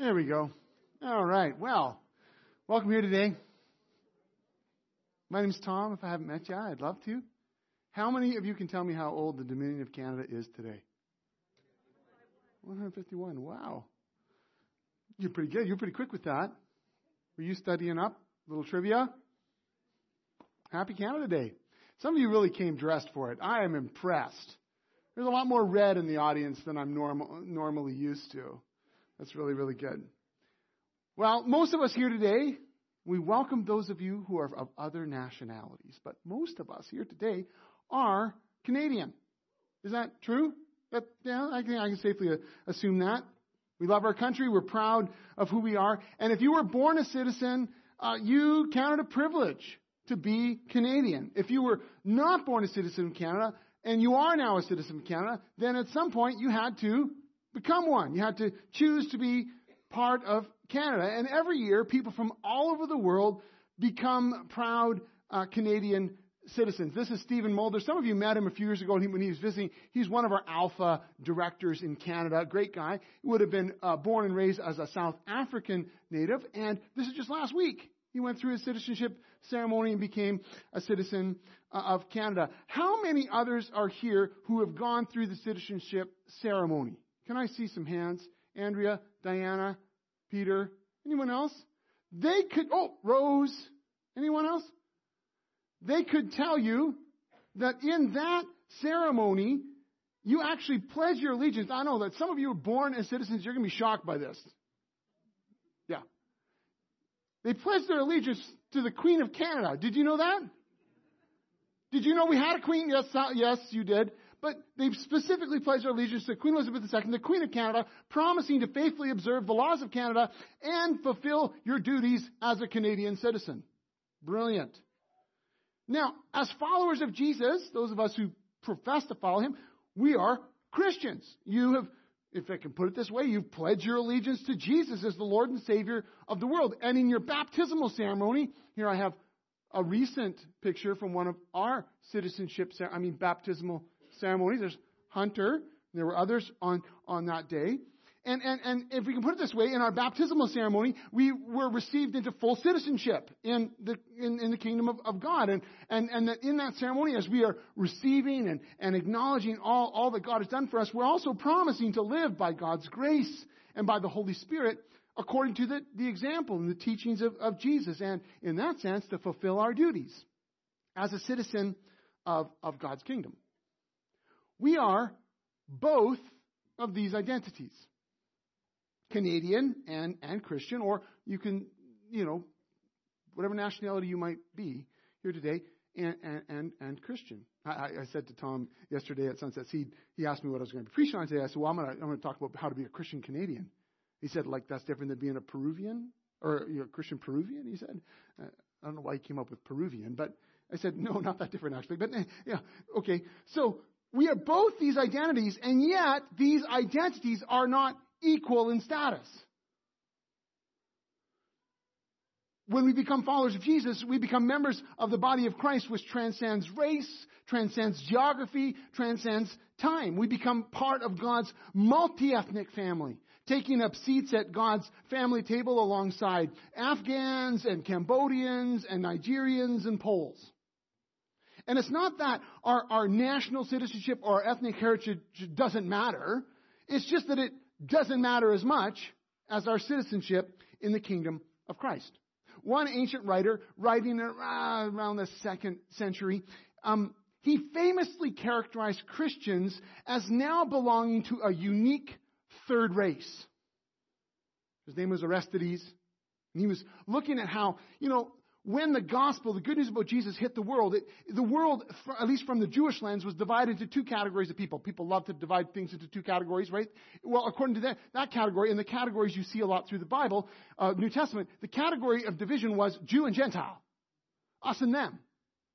There we go. All right. Well, welcome here today. My name's Tom. If I haven't met you, I'd love to. How many of you can tell me how old the Dominion of Canada is today? 151. Wow. You're pretty good. You're pretty quick with that. Were you studying up? A little trivia? Happy Canada Day. Some of you really came dressed for it. I am impressed. There's a lot more red in the audience than I'm normally used to. That's really, really good. Well, most of us here today, we welcome those of you who are of other nationalities, but most of us here today are Canadian. Is that true? I can safely assume that. We love our country. We're proud of who we are. And if you were born a citizen, you counted a privilege to be Canadian. If you were not born a citizen of Canada, and you are now a citizen of Canada, then at some point you had to become one. You had to choose to be part of Canada. And every year, people from all over the world become proud Canadian citizens. This is Stephen Mulder. Some of you met him a few years ago when he was visiting. He's one of our Alpha directors in Canada. Great guy. He would have been born and raised as a South African native. And this is just last week. He went through his citizenship ceremony and became a citizen of Canada. How many others are here who have gone through the citizenship ceremony? Can I see some hands? Andrea, Diana, Peter, anyone else? They could, Rose, anyone else? They could tell you that in that ceremony, you actually pledge your allegiance. I know that some of you are born as citizens. You're going to be shocked by this. Yeah. They pledged their allegiance to the Queen of Canada. Did you know that? Did you know we had a queen? Yes, you did. But they specifically pledged their allegiance to Queen Elizabeth II, the Queen of Canada, promising to faithfully observe the laws of Canada and fulfill your duties as a Canadian citizen. Brilliant. Now, as followers of Jesus, those of us who profess to follow him, we are Christians. You have, if I can put it this way, you've pledged your allegiance to Jesus as the Lord and Savior of the world. And in your baptismal ceremony, here I have a recent picture from one of our baptismal ceremonies. There's Hunter. There were others on that day. And if we can put it this way, in our baptismal ceremony, we were received into full citizenship in the kingdom of God. And that in that ceremony, as we are receiving and acknowledging all that God has done for us, we're also promising to live by God's grace and by the Holy Spirit according to the example and the teachings of Jesus. And in that sense, to fulfill our duties as a citizen of God's kingdom. We are both of these identities, Canadian and Christian, or you can, whatever nationality you might be here today, and Christian. I said to Tom yesterday at Sunset Seed, he asked me what I was going to be preaching on today. I said, well, I'm going to talk about how to be a Christian Canadian. He said, like, that's different than being a Peruvian, or a Christian Peruvian, he said. I don't know why he came up with Peruvian, but I said, no, not that different, actually. But, yeah, okay, so we are both these identities, and yet these identities are not equal in status. When we become followers of Jesus, we become members of the body of Christ, which transcends race, transcends geography, transcends time. We become part of God's multi-ethnic family, taking up seats at God's family table alongside Afghans and Cambodians and Nigerians and Poles. And it's not that our national citizenship or our ethnic heritage doesn't matter. It's just that it doesn't matter as much as our citizenship in the kingdom of Christ. One ancient writer, writing around the 2nd century, he famously characterized Christians as now belonging to a unique third race. His name was Aristides, and he was looking at how, when the gospel, the good news about Jesus, hit the world, the world, at least from the Jewish lens, was divided into two categories of people. People love to divide things into two categories, right? Well, according to that category, and the categories you see a lot through the Bible, New Testament, the category of division was Jew and Gentile, us and them.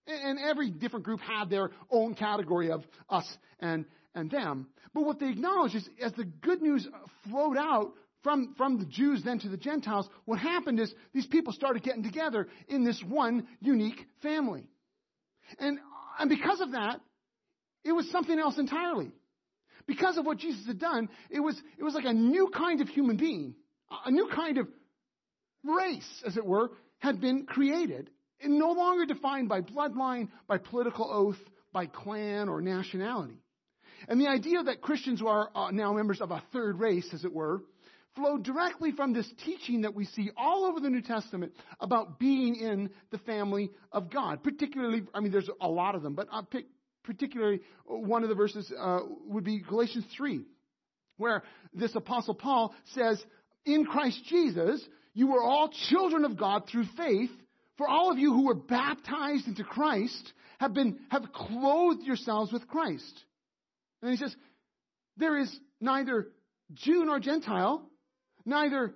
And every different group had their own category of us and them. But what they acknowledged is, as the good news flowed out, from the Jews then to the Gentiles, what happened is these people started getting together in this one unique family. And because of that, it was something else entirely. Because of what Jesus had done, it was like a new kind of human being A new kind of race, as it were, had been created, and no longer defined by bloodline, by political oath, by clan or nationality. And the idea that Christians are now members of a third race, as it were, flowed directly from this teaching that we see all over the New Testament about being in the family of God. Particularly, I mean, there's a lot of them, but I'll pick particularly one of the verses would be Galatians 3, where this Apostle Paul says, in Christ Jesus, you were all children of God through faith. For all of you who were baptized into Christ have clothed yourselves with Christ. And then he says, there is neither Jew nor Gentile, neither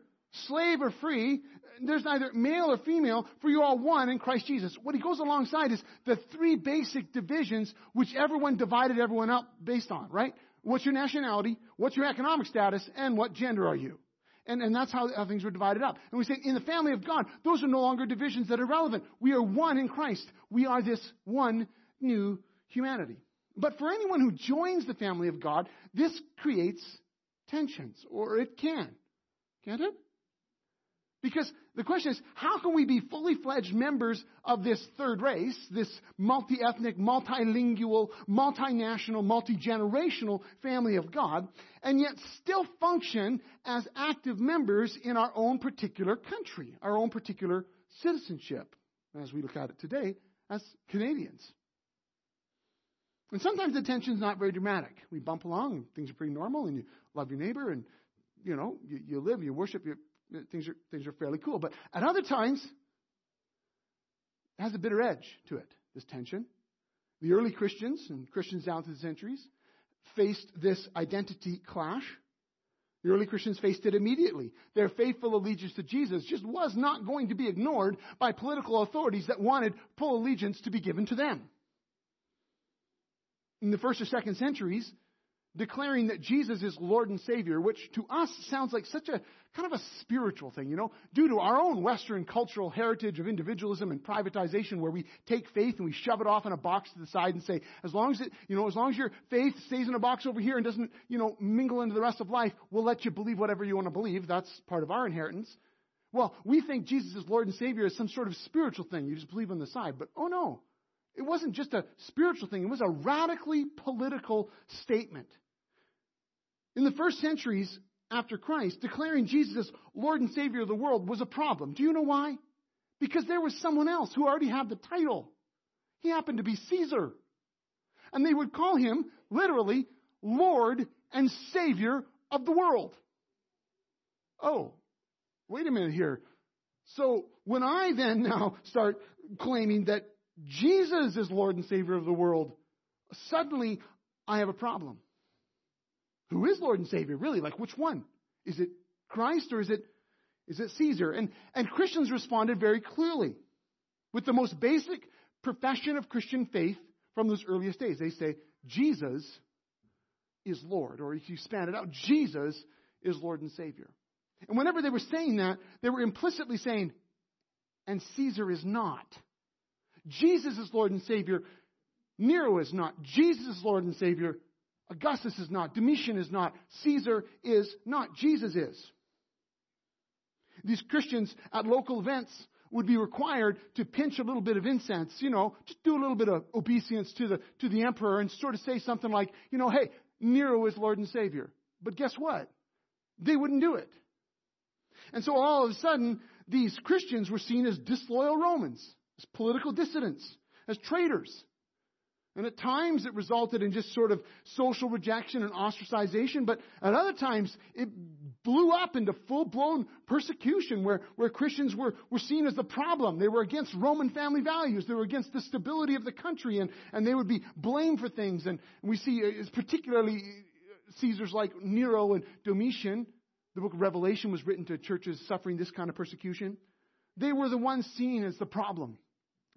slave or free, there's neither male or female, for you are one in Christ Jesus. What he goes alongside is the three basic divisions which everyone divided everyone up based on, right? What's your nationality, what's your economic status, and what gender are you? And that's how things were divided up. And we say, in the family of God, those are no longer divisions that are relevant. We are one in Christ. We are this one new humanity. But for anyone who joins the family of God, this creates tensions, or it can. Can't it? Because the question is, how can we be fully fledged members of this third race, this multi-ethnic, multilingual, multinational, multi-generational family of God, and yet still function as active members in our own particular country, our own particular citizenship, as we look at it today, as Canadians? And sometimes the tension's not very dramatic. We bump along, and things are pretty normal, and you love your neighbor, and you know, you live, you worship, things are fairly cool. But at other times, it has a bitter edge to it, this tension. The early Christians and Christians down through the centuries faced this identity clash. The early Christians faced it immediately. Their faithful allegiance to Jesus just was not going to be ignored by political authorities that wanted full allegiance to be given to them. In the first or second centuries, declaring that Jesus is Lord and Savior, which to us sounds like such a kind of a spiritual thing, you know, due to our own Western cultural heritage of individualism and privatization, where we take faith and we shove it off in a box to the side and say, as long as your faith stays in a box over here and doesn't, mingle into the rest of life, we'll let you believe whatever you want to believe. That's part of our inheritance. Well, we think Jesus is Lord and Savior is some sort of spiritual thing. You just believe on the side. But oh no, it wasn't just a spiritual thing. It was a radically political statement. In the first centuries after Christ, declaring Jesus Lord and Savior of the world was a problem. Do you know why? Because there was someone else who already had the title. He happened to be Caesar. And they would call him, literally, Lord and Savior of the world. Oh, wait a minute here. So when I then now start claiming that Jesus is Lord and Savior of the world, suddenly I have a problem. Who is Lord and Savior, really? Like, which one? Is it Christ or is it Caesar? And Christians responded very clearly with the most basic profession of Christian faith from those earliest days. They say, Jesus is Lord. Or if you span it out, Jesus is Lord and Savior. And whenever they were saying that, they were implicitly saying, and Caesar is not. Jesus is Lord and Savior. Nero is not. Jesus is Lord and Savior. Augustus is not. Domitian is not. Caesar is not. Jesus is. These Christians at local events would be required to pinch a little bit of incense, just do a little bit of obeisance to the emperor and sort of say something like, hey, Nero is Lord and Savior. But guess what? They wouldn't do it. And so all of a sudden, these Christians were seen as disloyal Romans, as political dissidents, as traitors. And at times it resulted in just sort of social rejection and ostracization, but at other times it blew up into full-blown persecution where Christians were seen as the problem. They were against Roman family values. They were against the stability of the country, and they would be blamed for things. And we see particularly Caesars like Nero and Domitian. The book of Revelation was written to churches suffering this kind of persecution. They were the ones seen as the problem,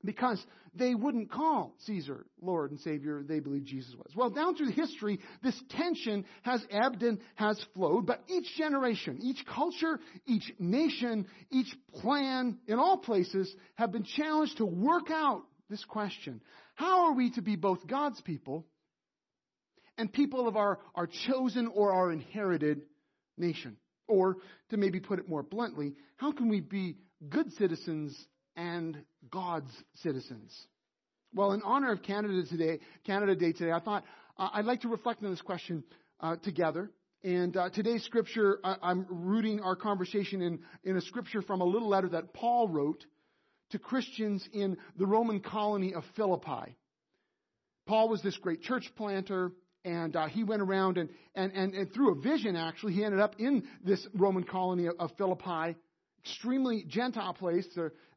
because they wouldn't call Caesar Lord and Savior. They believed Jesus was. Well, down through history, this tension has ebbed and has flowed, but each generation, each culture, each nation, each plan, in all places, have been challenged to work out this question. How are we to be both God's people and people of our chosen or our inherited nation? Or, to maybe put it more bluntly, how can we be good citizens and God's citizens? Well, in honor of Canada Day today, I thought I'd like to reflect on this question together. And today's scripture, I'm rooting our conversation in a scripture from a little letter that Paul wrote to Christians in the Roman colony of Philippi. Paul was this great church planter, and he went around and through a vision, actually, he ended up in this Roman colony of Philippi, extremely Gentile place,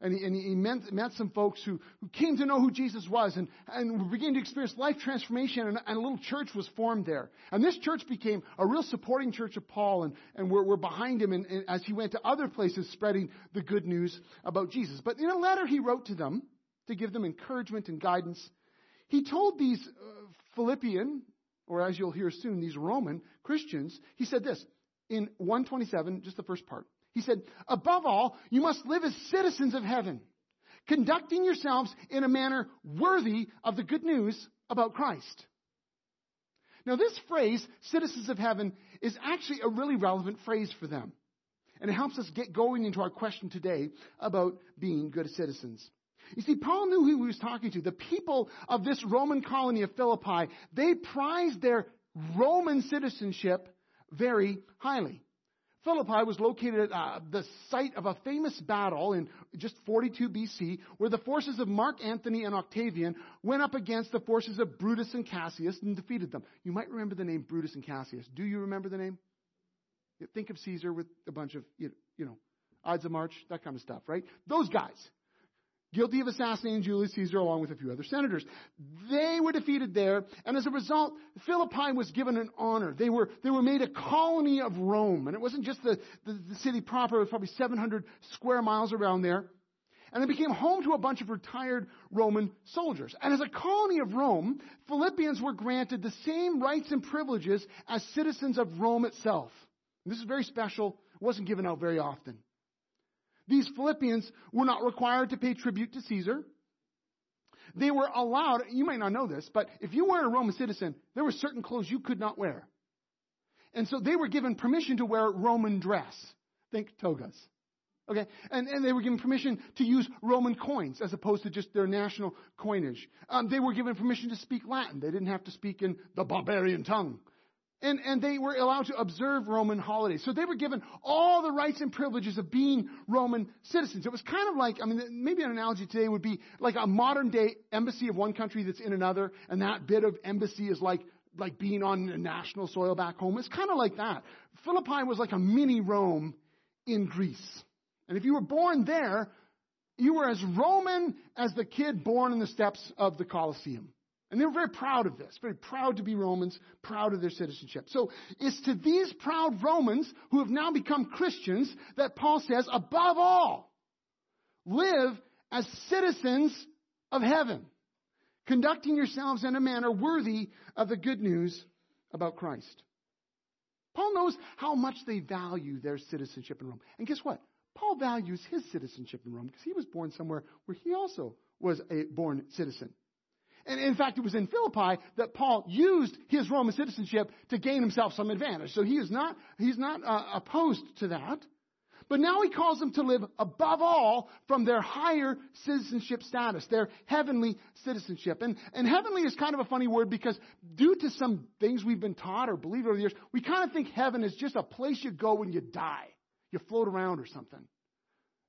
and he met some folks who came to know who Jesus was and began to experience life transformation, and a little church was formed there. And this church became a real supporting church of Paul, and we're behind him and as he went to other places spreading the good news about Jesus. But in a letter he wrote to them to give them encouragement and guidance, he told these Philippian, or as you'll hear soon, these Roman Christians, he said this in 1:27, just the first part. He said, above all, you must live as citizens of heaven, conducting yourselves in a manner worthy of the good news about Christ. Now, this phrase, citizens of heaven, is actually a really relevant phrase for them. And it helps us get going into our question today about being good citizens. You see, Paul knew who he was talking to. The people of this Roman colony of Philippi, they prized their Roman citizenship very highly. Philippi was located at the site of a famous battle in just 42 BC, where the forces of Mark Antony and Octavian went up against the forces of Brutus and Cassius and defeated them. You might remember the name Brutus and Cassius. Do you remember the name? Think of Caesar with a bunch of, Ides of March, that kind of stuff, right? Those guys, guilty of assassinating Julius Caesar along with a few other senators. They were defeated there, and as a result, Philippi was given an honor. They were made a colony of Rome, and it wasn't just the city proper. It was probably 700 square miles around there. And it became home to a bunch of retired Roman soldiers. And as a colony of Rome, Philippians were granted the same rights and privileges as citizens of Rome itself. And this is very special. It wasn't given out very often. These Philippians were not required to pay tribute to Caesar. They were allowed, you might not know this, but if you were a Roman citizen, there were certain clothes you could not wear. And so they were given permission to wear Roman dress. Think togas. Okay? And they were given permission to use Roman coins as opposed to just their national coinage. They were given permission to speak Latin. They didn't have to speak in the barbarian tongue. And they were allowed to observe Roman holidays. So they were given all the rights and privileges of being Roman citizens. It was kind of like, maybe an analogy today would be like a modern day embassy of one country that's in another, and that bit of embassy is like being on national soil back home. It's kind of like that. Philippi was like a mini Rome in Greece. And if you were born there, you were as Roman as the kid born in the steps of the Colosseum. And they were very proud of this, very proud to be Romans, proud of their citizenship. So it's to these proud Romans who have now become Christians that Paul says, above all, live as citizens of heaven, conducting yourselves in a manner worthy of the good news about Christ. Paul knows how much they value their citizenship in Rome. And guess what? Paul values his citizenship in Rome because he was born somewhere where he also was a born citizen. And in fact, it was in Philippi that Paul used his Roman citizenship to gain himself some advantage. So he's not opposed to that. But now he calls them to live above all from their higher citizenship status, their heavenly citizenship. And heavenly is kind of a funny word because due to some things we've been taught or believed over the years, we kind of think heaven is just a place you go when you die. You float around or something.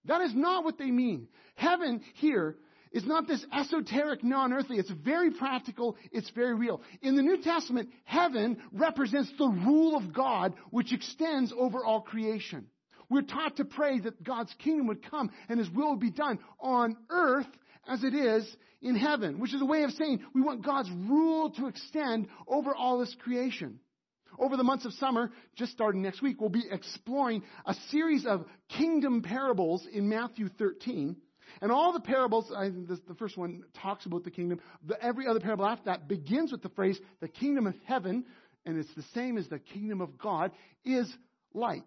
That is not what they mean. Heaven here is not this esoteric, non-earthly. It's very practical. It's very real. In the New Testament, heaven represents the rule of God, which extends over all creation. We're taught to pray that God's kingdom would come and his will would be done on earth as it is in heaven, which is a way of saying we want God's rule to extend over all this creation. Over the months of summer, just starting next week, we'll be exploring a series of kingdom parables in Matthew 13. And all the parables, the first one talks about the kingdom. Every other parable after that begins with the phrase, the kingdom of heaven, and it's the same as the kingdom of God, is like.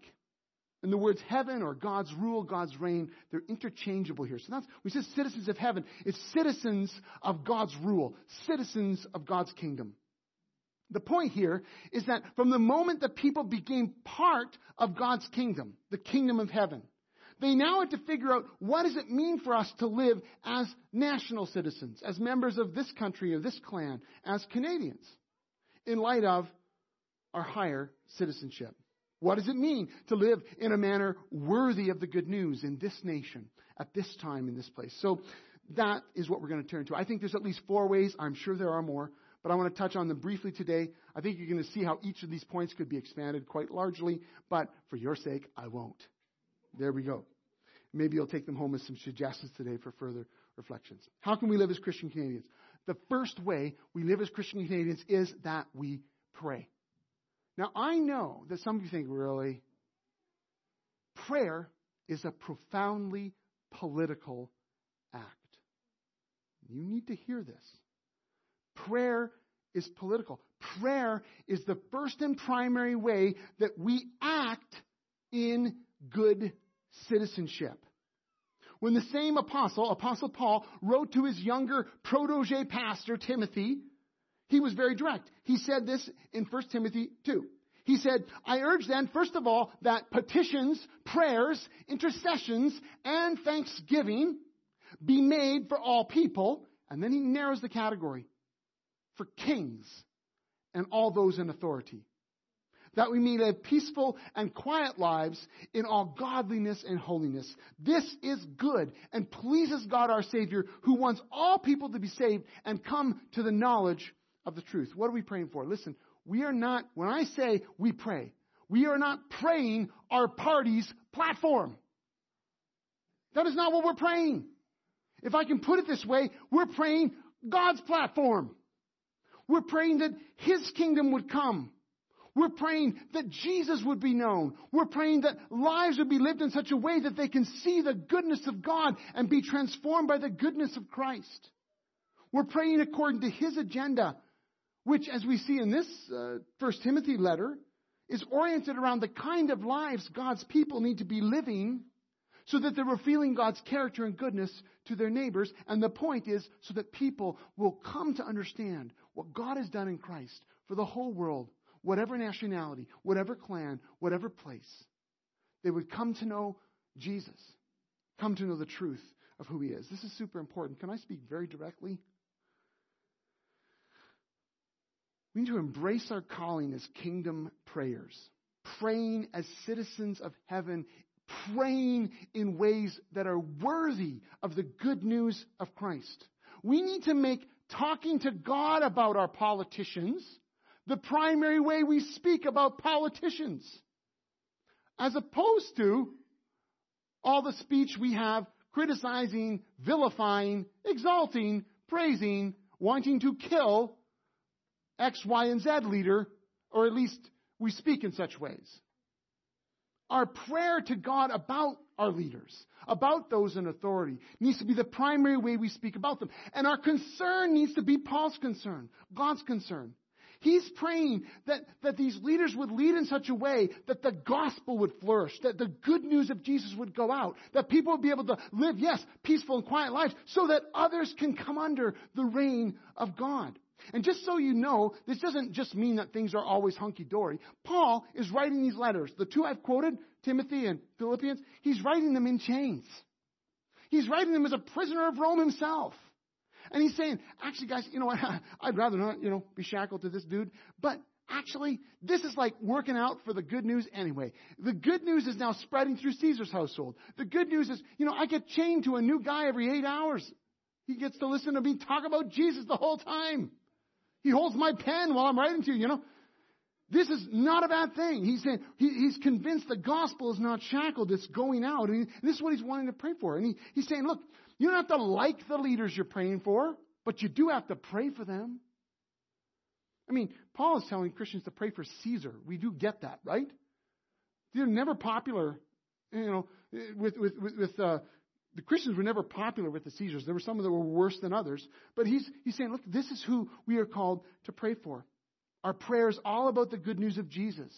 And the words heaven or God's rule, God's reign, they're interchangeable here. So we say citizens of heaven. It's citizens of God's rule, citizens of God's kingdom. The point here is that from the moment the people became part of God's kingdom, the kingdom of heaven, they now had to figure out, what does it mean for us to live as national citizens, as members of this country, of this clan, as Canadians, in light of our higher citizenship? What does it mean to live in a manner worthy of the good news in this nation, at this time, in this place? So that is what we're going to turn to. I think there's at least four ways. I'm sure there are more, but I want to touch on them briefly today. I think you're going to see how each of these points could be expanded quite largely, but for your sake, I won't. There we go. Maybe you'll take them home as some suggestions today for further reflections. How can we live as Christian Canadians? The first way we live as Christian Canadians is that we pray. Now, I know that some of you think, really, prayer is a profoundly political act. You need to hear this. Prayer is political. Prayer is the first and primary way that we act in good citizenship. When the same Apostle Paul, wrote to his younger protege pastor, Timothy, he was very direct. He said this in 1 Timothy 2. He said, I urge then, first of all, that petitions, prayers, intercessions, and thanksgiving be made for all people. And then he narrows the category. For kings and all those in authority, that we may live peaceful and quiet lives in all godliness and holiness. This is good and pleases God our Savior, who wants all people to be saved and come to the knowledge of the truth. What are we praying for? Listen, we are not, when I say we pray, we are not praying our party's platform. That is not what we're praying. If I can put it this way, we're praying God's platform. We're praying that his kingdom would come. We're praying that Jesus would be known. We're praying that lives would be lived in such a way that they can see the goodness of God and be transformed by the goodness of Christ. We're praying according to his agenda, which, as we see in this First Timothy letter, is oriented around the kind of lives God's people need to be living so that they're revealing God's character and goodness to their neighbors. And the point is so that people will come to understand what God has done in Christ for the whole world, whatever nationality, whatever clan, whatever place. They would come to know Jesus, come to know the truth of who he is. This is super important. Can I speak very directly? We need to embrace our calling as kingdom prayers, praying as citizens of heaven, praying in ways that are worthy of the good news of Christ. We need to make talking to God about our politicians the primary way we speak about politicians, as opposed to all the speech we have criticizing, vilifying, exalting, praising, wanting to kill X, Y, and Z leader, or at least we speak in such ways. Our prayer to God about our leaders, about those in authority, needs to be the primary way we speak about them. And our concern needs to be Paul's concern, God's concern. He's praying that these leaders would lead in such a way that the gospel would flourish, that the good news of Jesus would go out, that people would be able to live, yes, peaceful and quiet lives, so that others can come under the reign of God. And just so you know, this doesn't just mean that things are always hunky-dory. Paul is writing these letters. The two I've quoted, Timothy and Philippians, he's writing them in chains. He's writing them as a prisoner of Rome himself. And he's saying, actually, guys, you know what? I'd rather not, be shackled to this dude. But actually, this is like working out for the good news anyway. The good news is now spreading through Caesar's household. The good news is, I get chained to a new guy every 8 hours. He gets to listen to me talk about Jesus the whole time. He holds my pen while I'm writing to you, This is not a bad thing. He's saying, he's convinced the gospel is not shackled. It's going out. And this is what he's wanting to pray for. And he's saying, look, you don't have to like the leaders you're praying for, but you do have to pray for them. Paul is telling Christians to pray for Caesar. We do get that, right? They're never popular, the Christians were never popular with the Caesars. There were some that were worse than others. But he's saying, look, this is who we are called to pray for. Our prayer is all about the good news of Jesus.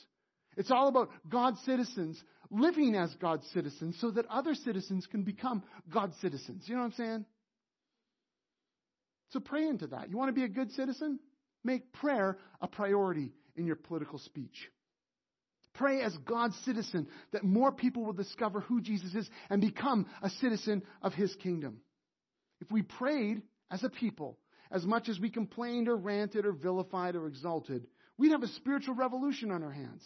It's all about God's citizens living as God's citizens so that other citizens can become God's citizens. You know what I'm saying? So pray into that. You want to be a good citizen? Make prayer a priority in your political speech. Pray as God's citizen that more people will discover who Jesus is and become a citizen of his kingdom. If we prayed as a people, as much as we complained or ranted or vilified or exalted, we'd have a spiritual revolution on our hands.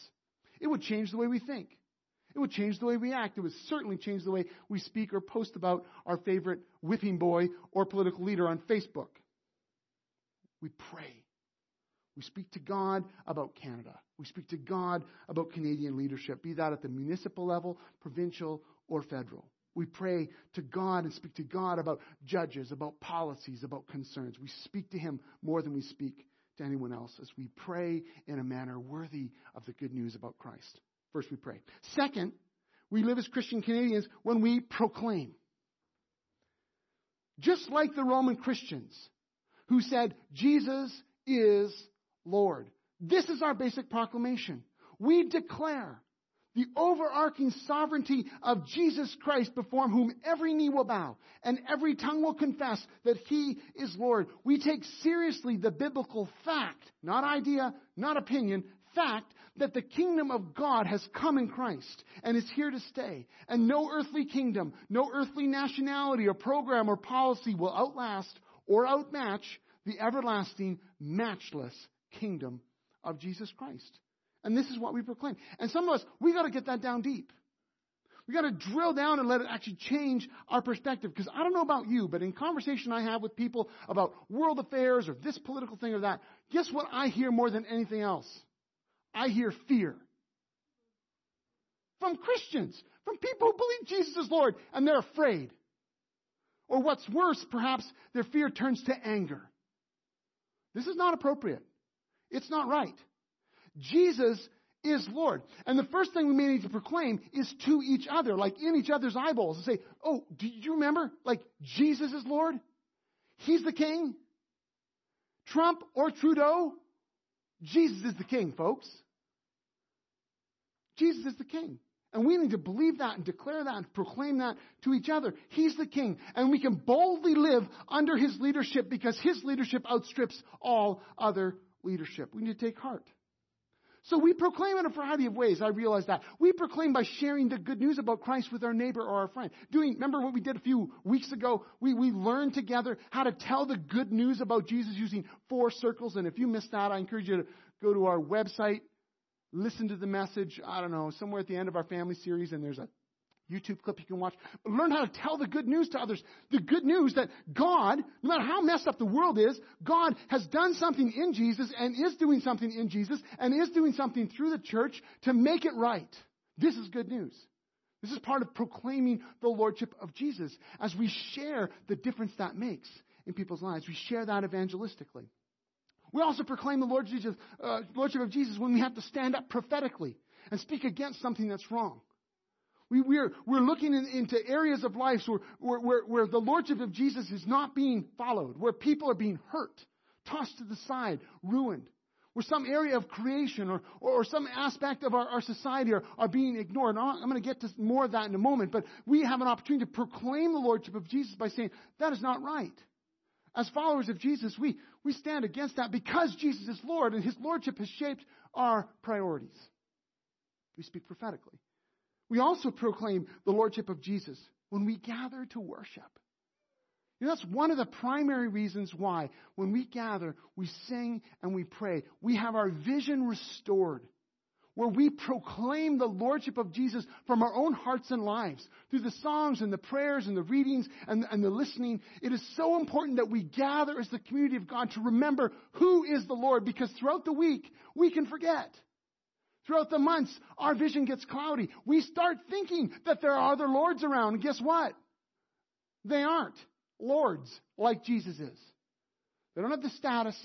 It would change the way we think. It would change the way we act. It would certainly change the way we speak or post about our favorite whipping boy or political leader on Facebook. We pray. We speak to God about Canada. We speak to God about Canadian leadership, be that at the municipal level, provincial, or federal. We pray to God and speak to God about judges, about policies, about concerns. We speak to him more than we speak to anyone else as we pray in a manner worthy of the good news about Christ. First, we pray. Second, we live as Christian Canadians when we proclaim. Just like the Roman Christians who said, Jesus is Lord. This is our basic proclamation. We declare the overarching sovereignty of Jesus Christ, before whom every knee will bow and every tongue will confess that he is Lord. We take seriously the biblical fact, not idea, not opinion, fact that the kingdom of God has come in Christ and is here to stay. And no earthly kingdom, no earthly nationality or program or policy will outlast or outmatch the everlasting, matchless kingdom of Jesus Christ. And this is what we proclaim. And some of us, we got to get that down deep. We got to drill down and let it actually change our perspective. Because I don't know about you, but in conversation I have with people about world affairs or this political thing or that, guess what I hear more than anything else? I hear fear. From Christians, from people who believe Jesus is Lord, and they're afraid. Or what's worse, perhaps their fear turns to anger. This is not appropriate. It's not right. Jesus is Lord. And the first thing we may need to proclaim is to each other, like in each other's eyeballs, and say, oh, do you remember? Like, Jesus is Lord? He's the king? Trump or Trudeau? Jesus is the king, folks. Jesus is the king. And we need to believe that and declare that and proclaim that to each other. He's the king. And we can boldly live under his leadership because his leadership outstrips all other leadership. We need to take heart. So we proclaim in a variety of ways. I realize that. We proclaim by sharing the good news about Christ with our neighbor or our friend. Remember what we did a few weeks ago? We learned together how to tell the good news about Jesus using 4 circles. And if you missed that, I encourage you to go to our website, listen to the message, I don't know, somewhere at the end of our family series, and there's a YouTube clip you can watch. But learn how to tell the good news to others. The good news that God, no matter how messed up the world is, God has done something in Jesus and is doing something in Jesus and is doing something through the church to make it right. This is good news. This is part of proclaiming the lordship of Jesus as we share the difference that makes in people's lives. We share that evangelistically. We also proclaim the lordship of Jesus when we have to stand up prophetically and speak against something that's wrong. We're looking into areas of life where the lordship of Jesus is not being followed, where people are being hurt, tossed to the side, ruined, where some area of creation or some aspect of our society are being ignored. Now, I'm going to get to more of that in a moment, but we have an opportunity to proclaim the lordship of Jesus by saying, that is not right. As followers of Jesus, we stand against that because Jesus is Lord and his lordship has shaped our priorities. We speak prophetically. We also proclaim the lordship of Jesus when we gather to worship. You know, that's one of the primary reasons why when we gather, we sing and we pray. We have our vision restored, where we proclaim the lordship of Jesus from our own hearts and lives through the songs and the prayers and the readings and the listening. It is so important that we gather as the community of God to remember who is the Lord, because throughout the week, we can forget. Throughout the months, our vision gets cloudy. We start thinking that there are other lords around. And guess what? They aren't lords like Jesus is. They don't have the status.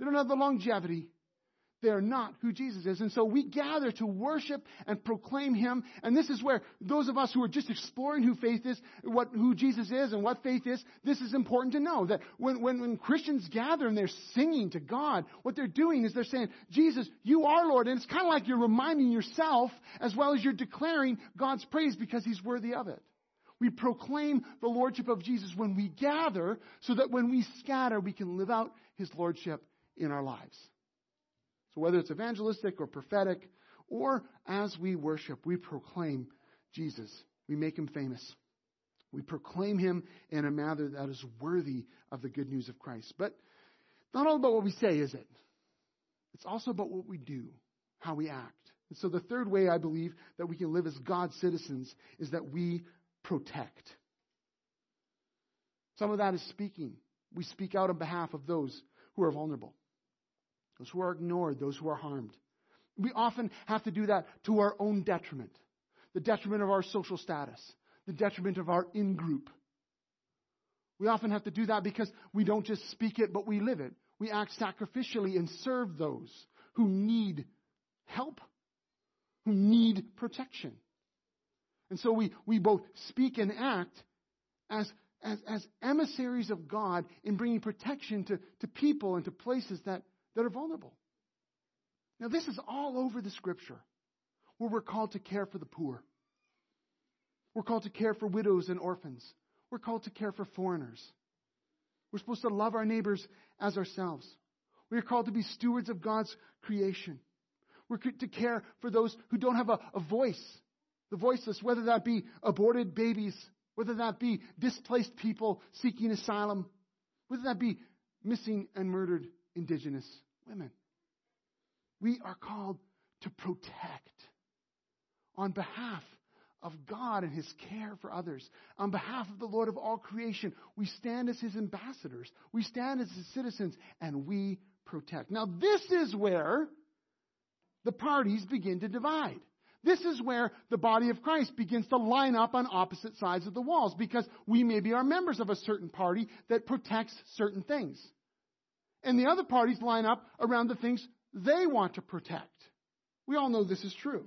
They don't have the longevity. They're not who Jesus is. And so we gather to worship and proclaim him. And this is where those of us who are just exploring who faith is, who Jesus is and what faith is, this is important to know. That when Christians gather and they're singing to God, what they're doing is they're saying, Jesus, you are Lord. And it's kind of like you're reminding yourself as well as you're declaring God's praise because he's worthy of it. We proclaim the lordship of Jesus when we gather so that when we scatter, we can live out his lordship in our lives. So whether it's evangelistic or prophetic, or as we worship, we proclaim Jesus. We make him famous. We proclaim him in a manner that is worthy of the good news of Christ. But not all about what we say, is it? It's also about what we do, how we act. And so the third way I believe that we can live as God's citizens is that we protect. Some of that is speaking. We speak out on behalf of those who are vulnerable, those who are ignored, those who are harmed. We often have to do that to our own detriment, the detriment of our social status, the detriment of our in-group. We often have to do that because we don't just speak it, but we live it. We act sacrificially and serve those who need help, who need protection. And so we both speak and act as emissaries of God in bringing protection to people and to places that are vulnerable. Now, this is all over the Scripture, where we're called to care for the poor. We're called to care for widows and orphans. We're called to care for foreigners. We're supposed to love our neighbors as ourselves. We are called to be stewards of God's creation. We're to care for those who don't have a voice, the voiceless, whether that be aborted babies, whether that be displaced people seeking asylum, whether that be missing and murdered Indigenous women. We are called to protect on behalf of God and his care for others. On behalf of the Lord of all creation, we stand as his ambassadors. We stand as his citizens, and we protect. Now, this is where the parties begin to divide. This is where the body of Christ begins to line up on opposite sides of the walls, because we maybe are members of a certain party that protects certain things, and the other parties line up around the things they want to protect. We all know this is true.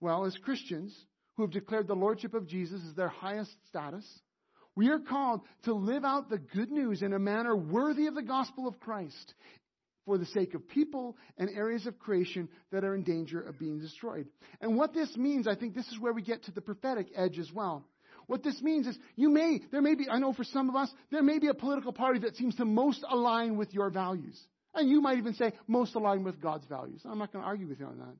Well, as Christians who have declared the lordship of Jesus as their highest status, we are called to live out the good news in a manner worthy of the gospel of Christ, for the sake of people and areas of creation that are in danger of being destroyed. And what this means, I think this is where we get to the prophetic edge as well. What this means is there may be, I know for some of us, there may be a political party that seems to most align with your values. And you might even say most align with God's values. I'm not going to argue with you on that.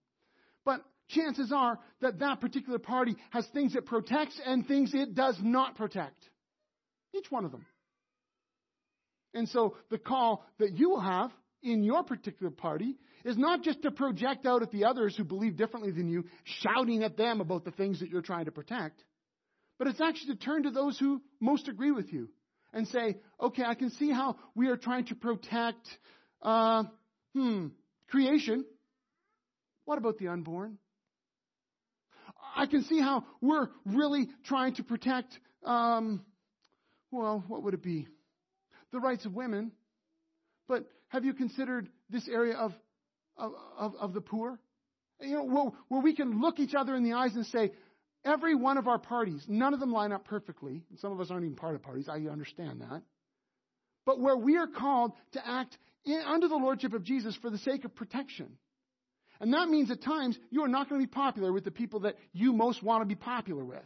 But chances are that particular party has things it protects and things it does not protect. Each one of them. And so the call that you will have in your particular party is not just to project out at the others who believe differently than you, shouting at them about the things that you're trying to protect, but it's actually to turn to those who most agree with you and say, okay, I can see how we are trying to protect creation. What about the unborn? I can see how we're really trying to protect, what would it be? The rights of women. But have you considered this area of the poor? You know, where we can look each other in the eyes and say, every one of our parties, none of them line up perfectly. And some of us aren't even part of parties. I understand that. But where we are called to act under the lordship of Jesus for the sake of protection. And that means at times you are not going to be popular with the people that you most want to be popular with.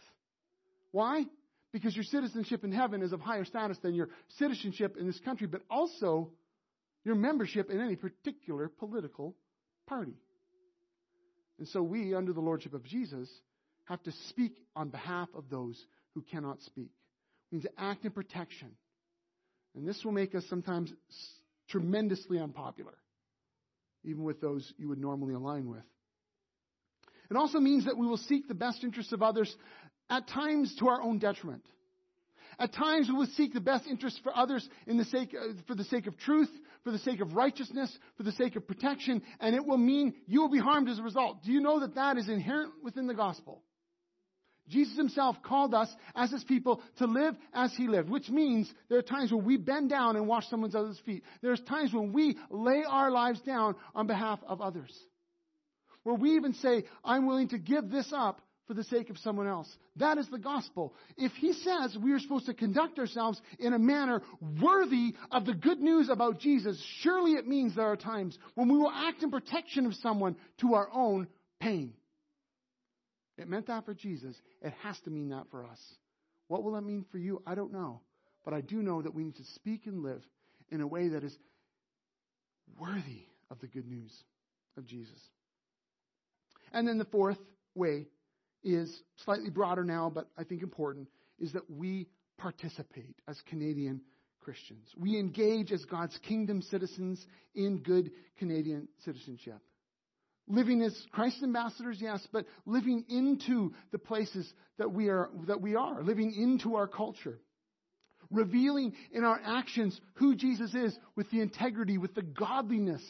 Why? Because your citizenship in heaven is of higher status than your citizenship in this country, but also your membership in any particular political party. And so we, under the lordship of Jesus, have to speak on behalf of those who cannot speak. We need to act in protection. And this will make us sometimes tremendously unpopular, even with those you would normally align with. It also means that we will seek the best interests of others, at times to our own detriment. At times, we will seek the best interest for others for the sake of truth, for the sake of righteousness, for the sake of protection, and it will mean you will be harmed as a result. Do you know that is inherent within the gospel? Jesus himself called us as his people to live as he lived, which means there are times when we bend down and wash someone else's feet. There's times when we lay our lives down on behalf of others, where we even say, I'm willing to give this up for the sake of someone else. That is the gospel. If he says we are supposed to conduct ourselves in a manner worthy of the good news about Jesus, surely it means there are times when we will act in protection of someone to our own pain. It meant that for Jesus. It has to mean that for us. What will that mean for you? I don't know. But I do know that we need to speak and live in a way that is worthy of the good news of Jesus. And then the fourth way is slightly broader now, but I think important, is that we participate as Canadian Christians. We engage as God's kingdom citizens in good Canadian citizenship. Living as Christ's ambassadors, yes, but living into the places that we are, living into our culture. Revealing in our actions who Jesus is with the integrity, with the godliness,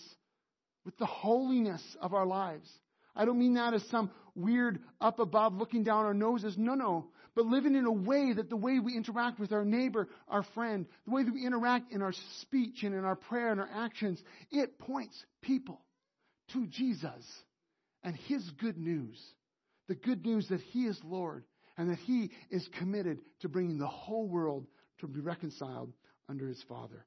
with the holiness of our lives. I don't mean that as some weird up above looking down our noses. No. But living in a way that the way we interact with our neighbor, our friend, the way that we interact in our speech and in our prayer and our actions, it points people to Jesus and his good news. The good news that he is Lord and that he is committed to bringing the whole world to be reconciled under his Father.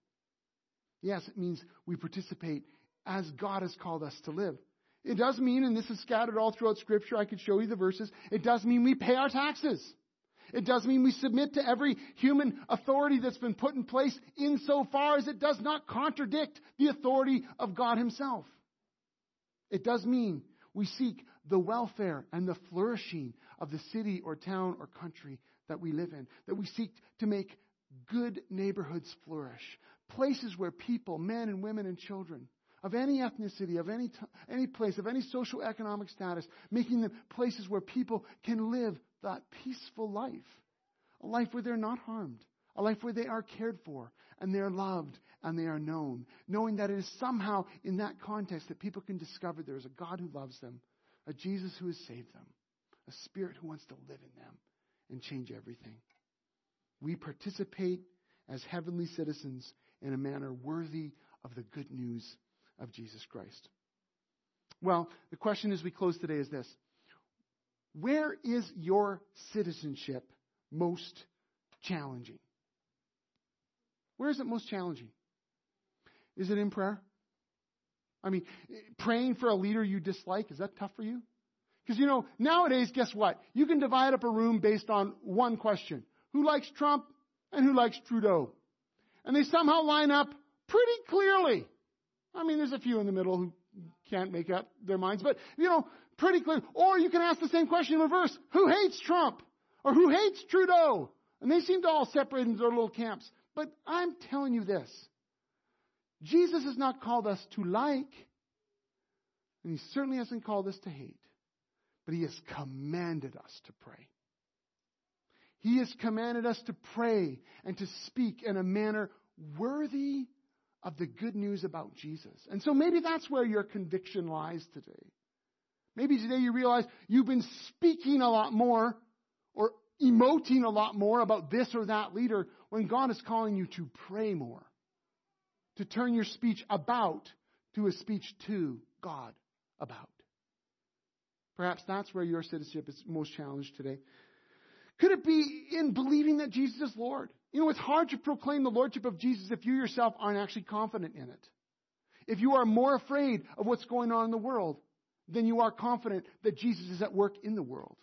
Yes, it means we participate as God has called us to live. It does mean, and this is scattered all throughout Scripture, I could show you the verses, it does mean we pay our taxes. It does mean we submit to every human authority that's been put in place insofar as it does not contradict the authority of God himself. It does mean we seek the welfare and the flourishing of the city or town or country that we live in, that we seek to make good neighborhoods flourish, places where people, men and women and children of any ethnicity, of any place, of any socioeconomic status, making them places where people can live that peaceful life, a life where they're not harmed, a life where they are cared for and they're loved and they are known, knowing that it is somehow in that context that people can discover there is a God who loves them, a Jesus who has saved them, a Spirit who wants to live in them and change everything. We participate as heavenly citizens in a manner worthy of the good news of Jesus Christ. Well, the question as we close today is this. Where is your citizenship most challenging? Where is it most challenging? Is it in prayer? I mean, praying for a leader you dislike, is that tough for you? Because, nowadays, guess what? You can divide up a room based on one question. Who likes Trump and who likes Trudeau? And they somehow line up pretty clearly. I mean, there's a few in the middle who can't make up their minds, but, pretty clear. Or you can ask the same question in reverse. Who hates Trump? Or who hates Trudeau? And they seem to all separate into their little camps. But I'm telling you this. Jesus has not called us to like, and he certainly hasn't called us to hate. But he has commanded us to pray. He has commanded us to pray and to speak in a manner worthy of the good news about Jesus. And so maybe that's where your conviction lies today. Maybe today you realize you've been speaking a lot more or emoting a lot more about this or that leader when God is calling you to pray more, to turn your speech about to a speech to God about. Perhaps that's where your citizenship is most challenged today. Could it be in believing that Jesus is Lord? It's hard to proclaim the Lordship of Jesus if you yourself aren't actually confident in it. If you are more afraid of what's going on in the world than you are confident that Jesus is at work in the world.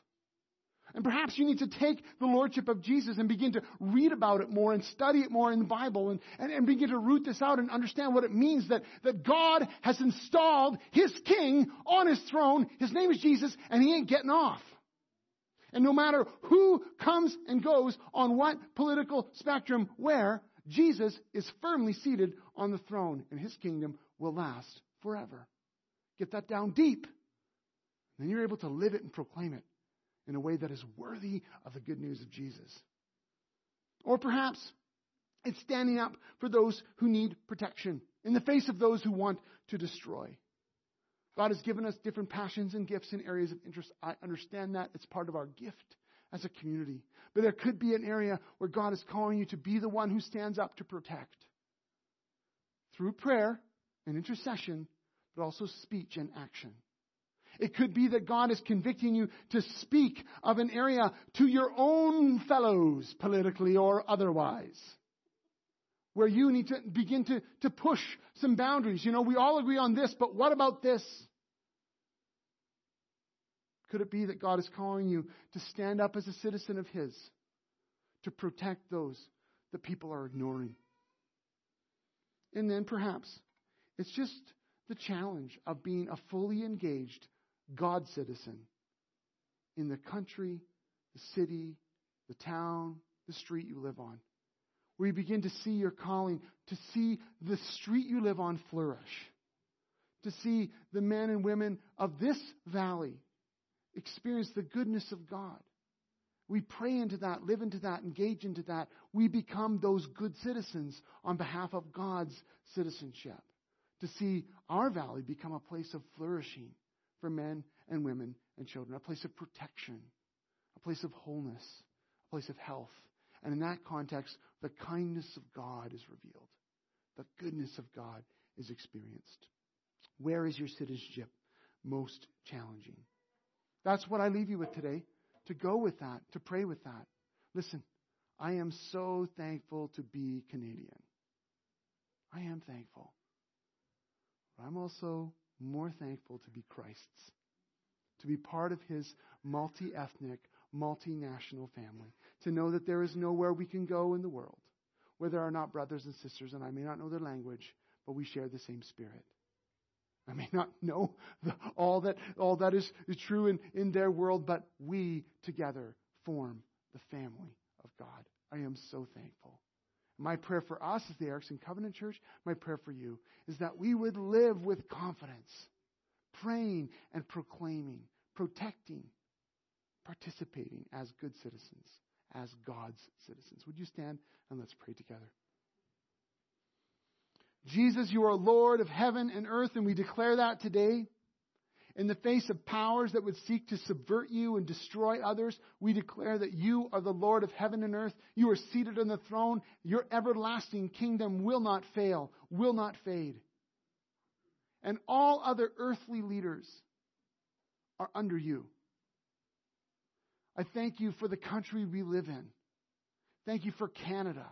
And perhaps you need to take the Lordship of Jesus and begin to read about it more and study it more in the Bible and begin to root this out and understand what it means that God has installed his king on his throne. His name is Jesus, and he ain't getting off. And no matter who comes and goes on what political spectrum, where, Jesus is firmly seated on the throne, and his kingdom will last forever. Get that down deep. Then you're able to live it and proclaim it in a way that is worthy of the good news of Jesus. Or perhaps it's standing up for those who need protection in the face of those who want to destroy. God has given us different passions and gifts in areas of interest. I understand that. It's part of our gift as a community. But there could be an area where God is calling you to be the one who stands up to protect through prayer and intercession, but also speech and action. It could be that God is convicting you to speak of an area to your own fellows, politically or otherwise, where you need to begin to push some boundaries. We all agree on this, but what about this? Could it be that God is calling you to stand up as a citizen of his, to protect those that people are ignoring? And then perhaps It's just the challenge of being a fully engaged God citizen in the country, the city, the town, the street you live on, where you begin to see your calling, to see the street you live on flourish, to see the men and women of this valley experience the goodness of God. We pray into that, live into that, engage into that. We become those good citizens on behalf of God's citizenship, to see our valley become a place of flourishing for men and women and children, a place of protection, a place of wholeness, a place of health. And in that context, the kindness of God is revealed. The goodness of God is experienced. Where is your citizenship most challenging? That's what I leave you with today, to go with that, to pray with that. Listen, I am so thankful to be Canadian. I am thankful. But I'm also more thankful to be Christ's, to be part of his multi-ethnic, multinational family, to know that there is nowhere we can go in the world where there are not brothers and sisters, and I may not know their language, but we share the same spirit. I may not know all that is true in their world, but we together form the family of God. I am so thankful. My prayer for us as the Erickson Covenant Church, my prayer for you, is that we would live with confidence, praying and proclaiming, protecting, participating as good citizens, as God's citizens. Would you stand and let's pray together. Jesus, you are Lord of heaven and earth, and we declare that today. In the face of powers that would seek to subvert you and destroy others, we declare that you are the Lord of heaven and earth. You are seated on the throne. Your everlasting kingdom will not fail, will not fade. And all other earthly leaders are under you. I thank you for the country we live in. Thank you for Canada.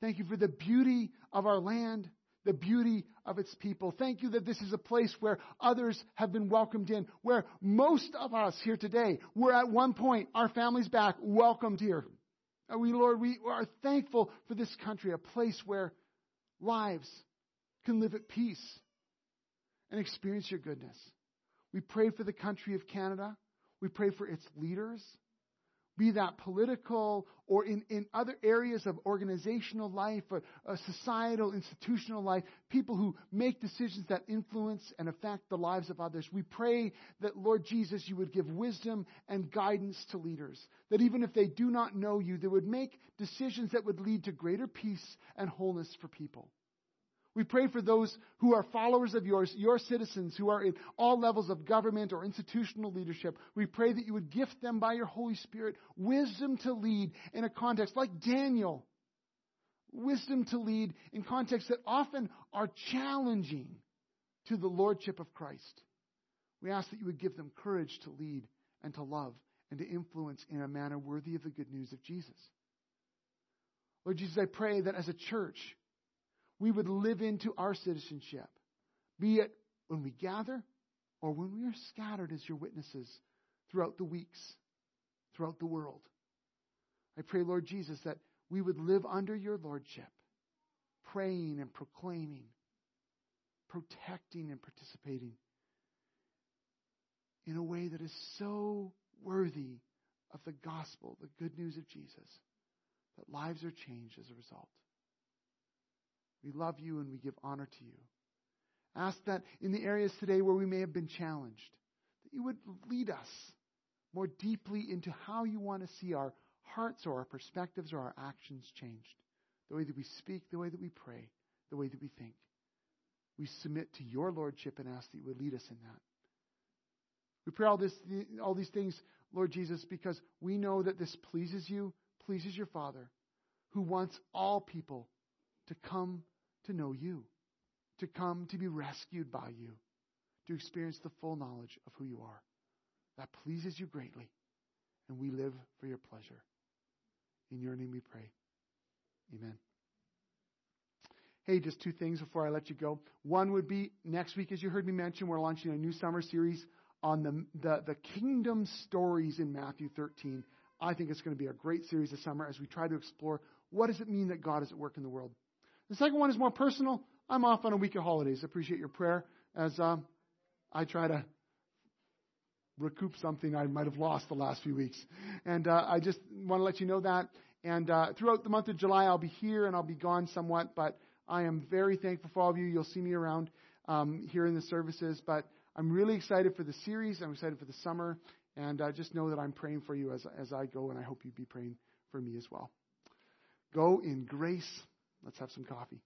Thank you for the beauty of our land, the beauty of its people. Thank you that this is a place where others have been welcomed in, where most of us here today were at one point, our families back, welcomed here. And Lord, we are thankful for this country, a place where lives can live at peace and experience your goodness. We pray for the country of Canada. We pray for its leaders, be that political or in other areas of organizational life or societal, institutional life, people who make decisions that influence and affect the lives of others. We pray that, Lord Jesus, you would give wisdom and guidance to leaders, that even if they do not know you, they would make decisions that would lead to greater peace and wholeness for people. We pray for those who are followers of yours, your citizens who are in all levels of government or institutional leadership. We pray that you would gift them by your Holy Spirit wisdom to lead in a context like Daniel. Wisdom to lead in contexts that often are challenging to the lordship of Christ. We ask that you would give them courage to lead and to love and to influence in a manner worthy of the good news of Jesus. Lord Jesus, I pray that as a church, we would live into our citizenship, be it when we gather or when we are scattered as your witnesses throughout the weeks, throughout the world. I pray, Lord Jesus, that we would live under your lordship, praying and proclaiming, protecting and participating in a way that is so worthy of the gospel, the good news of Jesus, that lives are changed as a result. We love you and we give honor to you. Ask that in the areas today where we may have been challenged, that you would lead us more deeply into how you want to see our hearts or our perspectives or our actions changed. The way that we speak, the way that we pray, the way that we think. We submit to your lordship and ask that you would lead us in that. We pray all these things, Lord Jesus, because we know that this pleases you, pleases your Father, who wants all people to come to know you, to come to be rescued by you, to experience the full knowledge of who you are. That pleases you greatly, and we live for your pleasure. In your name we pray. Amen. Hey, just two things before I let you go. One would be, next week, as you heard me mention, we're launching a new summer series on the kingdom stories in Matthew 13. I think it's going to be a great series this summer as we try to explore what does it mean that God is at work in the world. The second one is more personal. I'm off on a week of holidays. Appreciate your prayer as I try to recoup something I might have lost the last few weeks. And I just want to let you know that. And throughout the month of July, I'll be here and I'll be gone somewhat. But I am very thankful for all of you. You'll see me around here in the services. But I'm really excited for the series. I'm excited for the summer. And just know that I'm praying for you as I go. And I hope you'd be praying for me as well. Go in grace. Let's have some coffee.